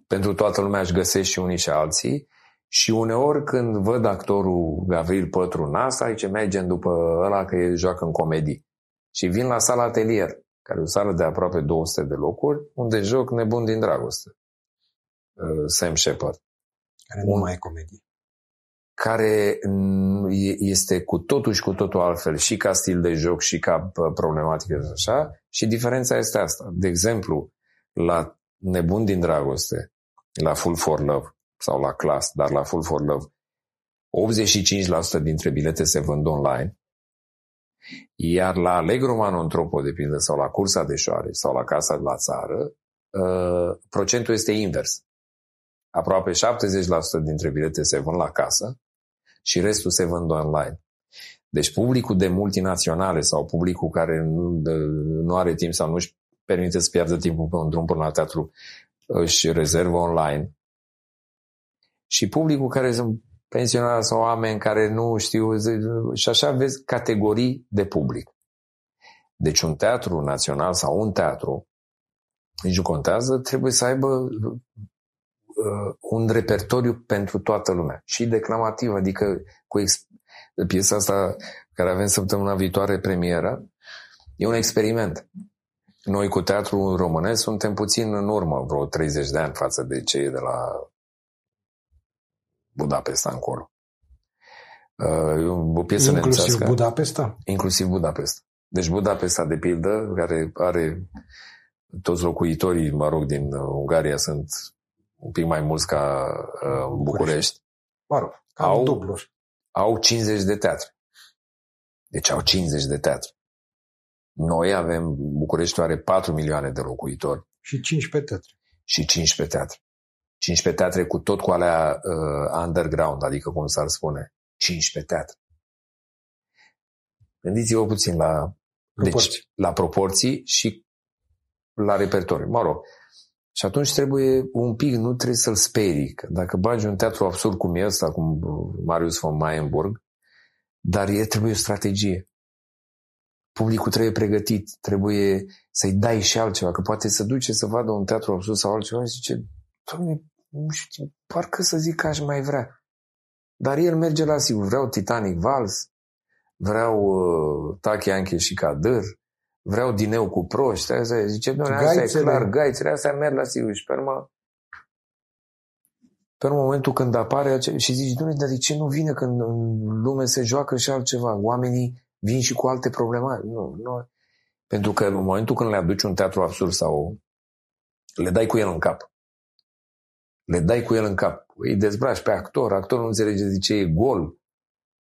pentru toată lumea își găsești și unii și alții și uneori când văd actorul Gavril Pătru în asta, zice, mergem după ăla că el joacă în comedii și vin la Sala Atelier, care e o sală de aproape 200 de locuri, unde joc Nebun din dragoste, Sam Shepard. Care nu mai e comedie. Care este cu totul altfel și ca stil de joc și ca problematică așa, și diferența este asta. De exemplu, la Nebun din dragoste, la Full for love sau la Clas, dar la Full for love 85% dintre bilete se vând online, iar la Allegro Manutroppo, de pildă, sau la Cursa de Șoareci sau la Casa de la Țară, procentul este invers. Aproape 70% dintre bilete se vând la casă și restul se vând online. Deci publicul de multinaționale sau publicul care nu are timp sau nu-și permite să piardă timpul pe un drum până la teatru își rezervă online. Și publicul care sunt pensionari sau oameni care nu știu și așa vezi categorii de public. Deci un teatru național sau un teatru nici nu contează, trebuie să aibă un repertoriu pentru toată lumea și declamativ, adică cu piesa asta care avem săptămâna viitoare premieră e un experiment. Noi cu teatrul românesc suntem puțin în urmă, vreo 30 de ani față de cei de la Budapesta încolo. O piesă inclusiv Budapesta? Inclusiv Budapesta. Deci Budapesta, de pildă, care are toți locuitorii, mă rog, din Ungaria sunt un pic mai mulți ca București. Mă rog, cam dublu. Au 50 de teatre. Deci au 50 de teatre. Noi avem, Bucureștiul are 4 milioane de locuitori. Și 15 teatre. Și 15 teatre. 15 teatre cu tot cu alea underground, adică cum s-ar spune. 15 teatre. Gândiți-vă puțin la proporții. Deci, la proporții și la repertoriu. Mă rog. Și atunci trebuie un pic, nu trebuie să-l sperii. Dacă bagi un teatru absurd cum e ăsta, cum Marius von Mayenburg, dar trebuie o strategie. Publicul trebuie pregătit, trebuie să-i dai și altceva, că poate să duce să vadă un teatru absurd sau altceva și zice, Doamne, nu știu, parcă să zic că aș mai vrea. Dar el merge la sigur, vreau Titanic Vals, vreau Tachi Anche și Cadâr, vreau dineu cu proști, asta zice, Doamne, asta e clar, gaițele astea merg la sigur și pe momentul când apare și zici, Doamne, dar de ce nu vine când în lume se joacă și altceva? Oamenii vin și cu alte probleme. Nu. Pentru că în momentul când le aduci un teatru absurd sau le dai cu el în cap. Îi dezbraci pe actor. Actorul nu înțelege de ce e gol.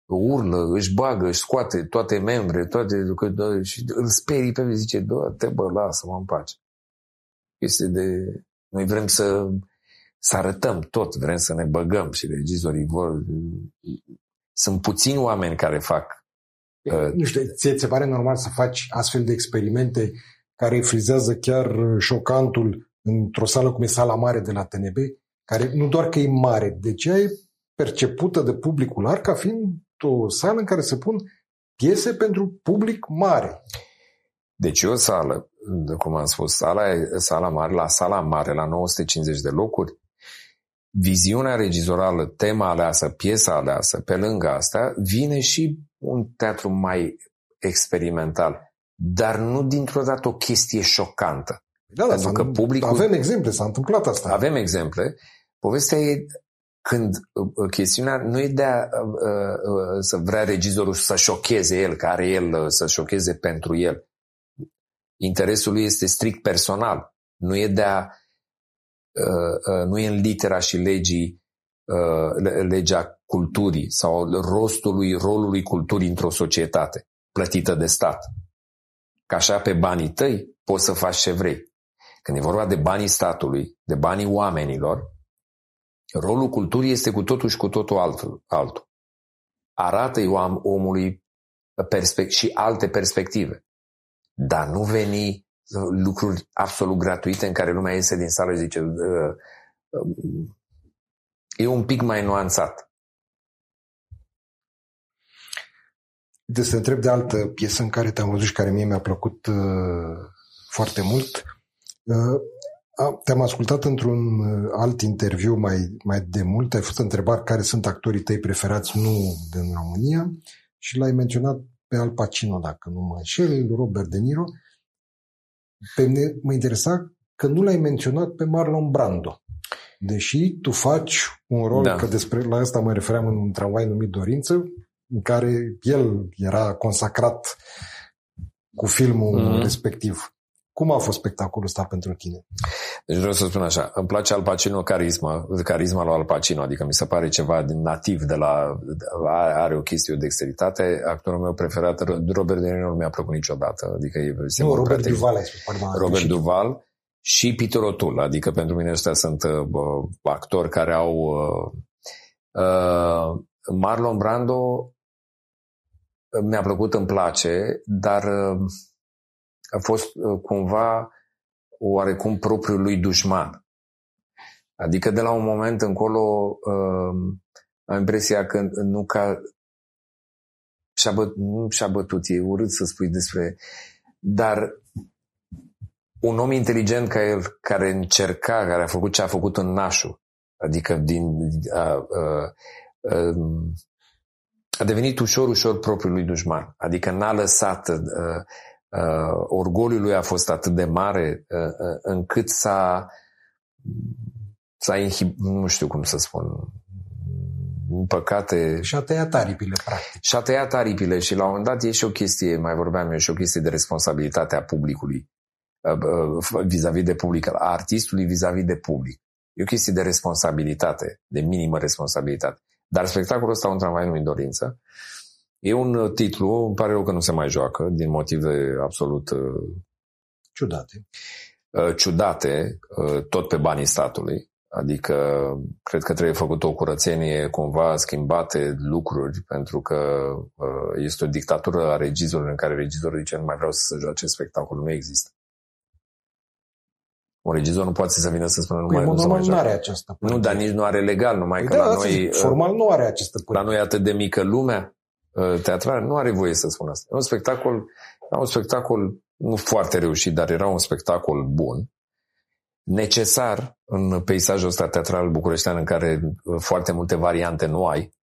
Urlă, își bagă, își scoate toate membre, și îl sperii pe mine. Zice, te bă, lasă-mă în pace. Este de... Noi vrem să arătăm tot. Vrem să ne băgăm și regizorii vor... Sunt puțini oameni care fac. Nu știu, ție ți pare normal să faci astfel de experimente care frizează chiar șocantul într-o sală cum e sala mare de la TNB, care nu doar că e mare, deci ea e percepută de publicul larg ca fiind o sală în care se pun piese pentru public mare. Deci e o sală, cum am spus, sala mare, la 950 de locuri, viziunea regizorală, tema aleasă, piesa aleasă, pe lângă asta, vine și un teatru mai experimental, dar nu dintr-o dată o chestie șocantă. Da, pentru că publicul... Avem exemple, s-a întâmplat asta. Avem exemple. Povestea e când chestiunea nu e de a să vrea regizorul să șocheze el, că are el să șocheze pentru el. Interesul lui este strict personal. Nu e de a... nu e în litera și legii legea culturii sau rolului culturii într-o societate plătită de stat. Că așa pe banii tăi poți să faci ce vrei. Când e vorba de banii statului, de banii oamenilor, rolul culturii este cu totul și cu totul altul. Arată-i omului și alte perspective. Dar nu veni lucruri absolut gratuite în care lumea iese din sală și zice... E un pic mai nuanțat. Deci să întreb de altă piesă în care te-am văzut și care mie mi-a plăcut foarte mult. Te-am ascultat într-un alt interviu mai de mult. Ai fost întrebat care sunt actorii tăi preferați nu din România și l-ai menționat pe Al Pacino, dacă nu mă înșel, Robert De Niro. Pe mine mă interesa că nu l-ai menționat pe Marlon Brando. Deși tu faci un rol, da. Că despre la asta mă refeream în un tramvai numit Dorință, în care el era consacrat cu filmul respectiv. Cum a fost spectacolul ăsta pentru tine? Deci vreau să spun așa, îmi place Al Pacino carisma lui Al Pacino, adică mi se pare ceva nativ are o chestie de dexteritate. Actorul meu preferat, Robert De Niro, nu mi-a plăcut niciodată. Adică Robert Duval. și piterotulă. Adică pentru mine ăștia sunt actori care au... Marlon Brando mi-a plăcut, îmi place, dar a fost cumva oarecum propriul lui dușman. Adică de la un moment încolo am impresia că nu ca... și-a bătut, e urât să spui despre... Dar un om inteligent ca el, care încerca, care a făcut ce a făcut în nașul, adică a devenit ușor, ușor propriul lui dușman. Adică n-a lăsat... orgoliul lui a fost atât de mare încât s-a nu știu cum să spun, în păcate... Și-a tăiat aripile, practic. Și-a tăiat aripile și la un moment dat e și o chestie, mai vorbeam eu, și o chestie de responsabilitate a publicului, vis-a-vis de public, a artistului vis-a-vis de public. E o chestie de responsabilitate, de minimă responsabilitate. Dar spectacolul ăsta, Un tramvai nu-i dorință, e un titlu, îmi pare rău că nu se mai joacă, din motive absolut ciudate, tot pe banii statului. Adică cred că trebuie făcută o curățenie, cumva schimbate lucruri, pentru că este o dictatură a regizorului în care regizorul zice nu mai vreau să se joace spectacol, nu există. Un regizor nu poate să vină să spună nu se mai joacă. Nu are această părere. Nu, dar nici nu are legal, numai că la noi... Formal nu are această părere. La noi atât de mică lumea teatrală nu are voie să spun asta. Era un spectacol nu foarte reușit, dar era un spectacol bun, necesar în peisajul ăsta teatral bucureștean în care foarte multe variante nu ai.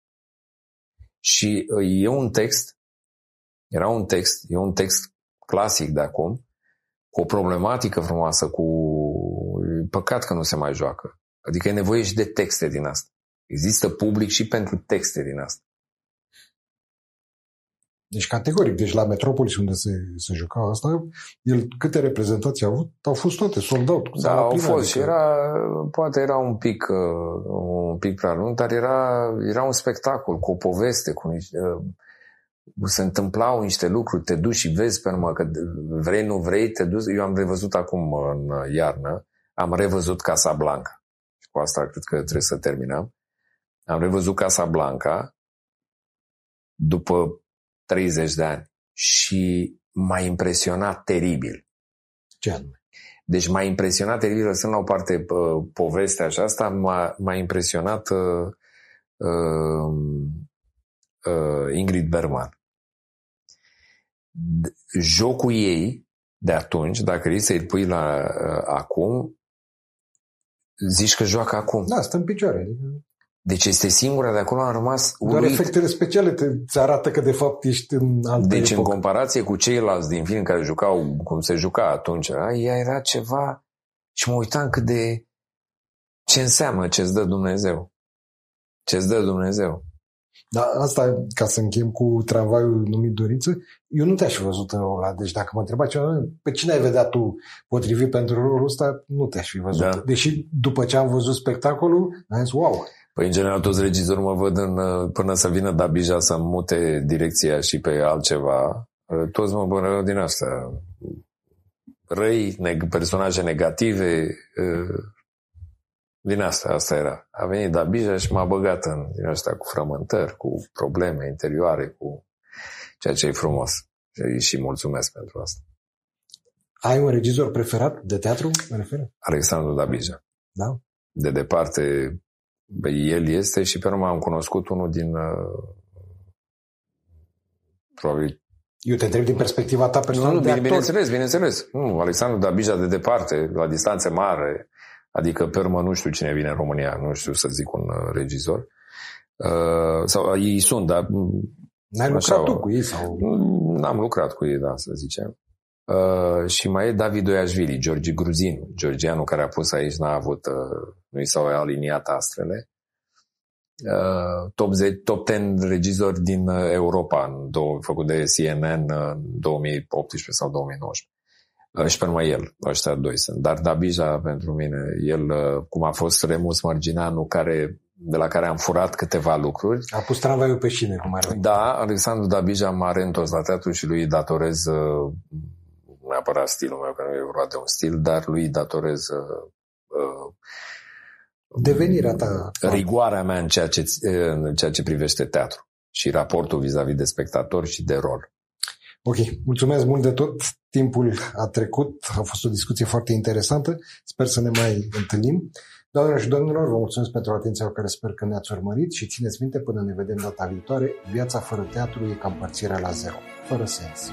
Și e un text clasic de acum, cu o problematică frumoasă, păcat că nu se mai joacă. Adică e nevoie și de texte din asta. Există public și pentru texte din asta. Deci categoric, deci la Metropolis unde se juca asta, el câte reprezentații a avut, au fost toate sold out. Da, au fost și poate era un pic prea lung, dar era un spectacol cu o poveste, se întâmplau niște lucruri, te duci și vezi pe urmă că vrei, nu vrei, te duci. Eu am revăzut acum în iarnă, am revăzut Casa Blanca. Și cu asta cred că trebuie să terminăm. Am revăzut Casa Blanca după 30 de ani și m-a impresionat teribil. Ce anume? Deci m-a impresionat teribil, lăsând la o parte povestea și asta, m-a impresionat Ingrid Bergman. Jocul ei de atunci, dacă vrei să-i pui la acum, zici că joacă acum. Da, stă în picioare. Deci este singura de acolo, am rămas urit. Doar efectele speciale ți arată că de fapt ești în altă epocă. În comparație cu ceilalți din film care jucau cum se juca atunci, ea era ceva și mă uitam ce înseamnă ce-ți dă Dumnezeu. Ce-ți dă Dumnezeu. Da, asta, ca să încheiem cu tramvaiul numit Dorință, eu nu te-aș fi văzut în rolul ăla. Deci dacă mă întrebai pe cine ai vedea tu potrivit pentru rolul ăsta, nu te-aș fi văzut. Da. Deși după ce am văzut spectacolul, am zis, wow! Păi, în general, toți regizorii mă văd până să vină Dabija să-mi mute direcția și pe altceva. Toți mă văd din asta. Răi, personaje negative, din asta, asta era. A venit Dabija și m-a băgat din asta cu frământări, cu probleme interioare, cu ceea ce e frumos. Și mulțumesc pentru asta. Ai un regizor preferat de teatru? Mă refer? Alexandru Dabija. Da? De departe... El este și pe urmă am cunoscut unul din probabil... Eu te întreb din perspectiva ta personală de actor. Bineînțeles. Alexandru Dabija de departe, la distanțe mare, adică pe urmă nu știu cine vine în România, nu știu să zic un regizor. Sau ei sunt, dar... N-ai lucrat tu cu ei? Sau... N-am lucrat cu ei, da, să zicem. Și mai e David Oiașvili, Georgi Gruzinu, georgianul care a pus aici, n-a avut, nu i s-au aliniat astrele. Top 10 regizori din Europa, făcut de CNN în 2018 sau 2019. Și pe numai el, ăștia doi sunt. Dar Dabija pentru mine, el, cum a fost Remus Mărgineanu, de la care am furat câteva lucruri. A pus tramvaiul pe șine, cum ar fi. Da, Alexandru Dabija m-a reîntors la teatru și lui datorez neapărat stilul meu, că nu e vorba de un stil, dar lui datorez devenirea ta, rigoarea mea în ceea ce privește teatru și raportul vis-a-vis de spectatori și de rol. Ok, mulțumesc mult de tot. Timpul a trecut, a fost o discuție foarte interesantă. Sper să ne mai întâlnim. Doamnelor și domnilor, vă mulțumesc pentru atenția pe care sper că ne-ați urmărit și țineți minte, până ne vedem data viitoare, viața fără teatru e ca împărțirea la zero, fără sens.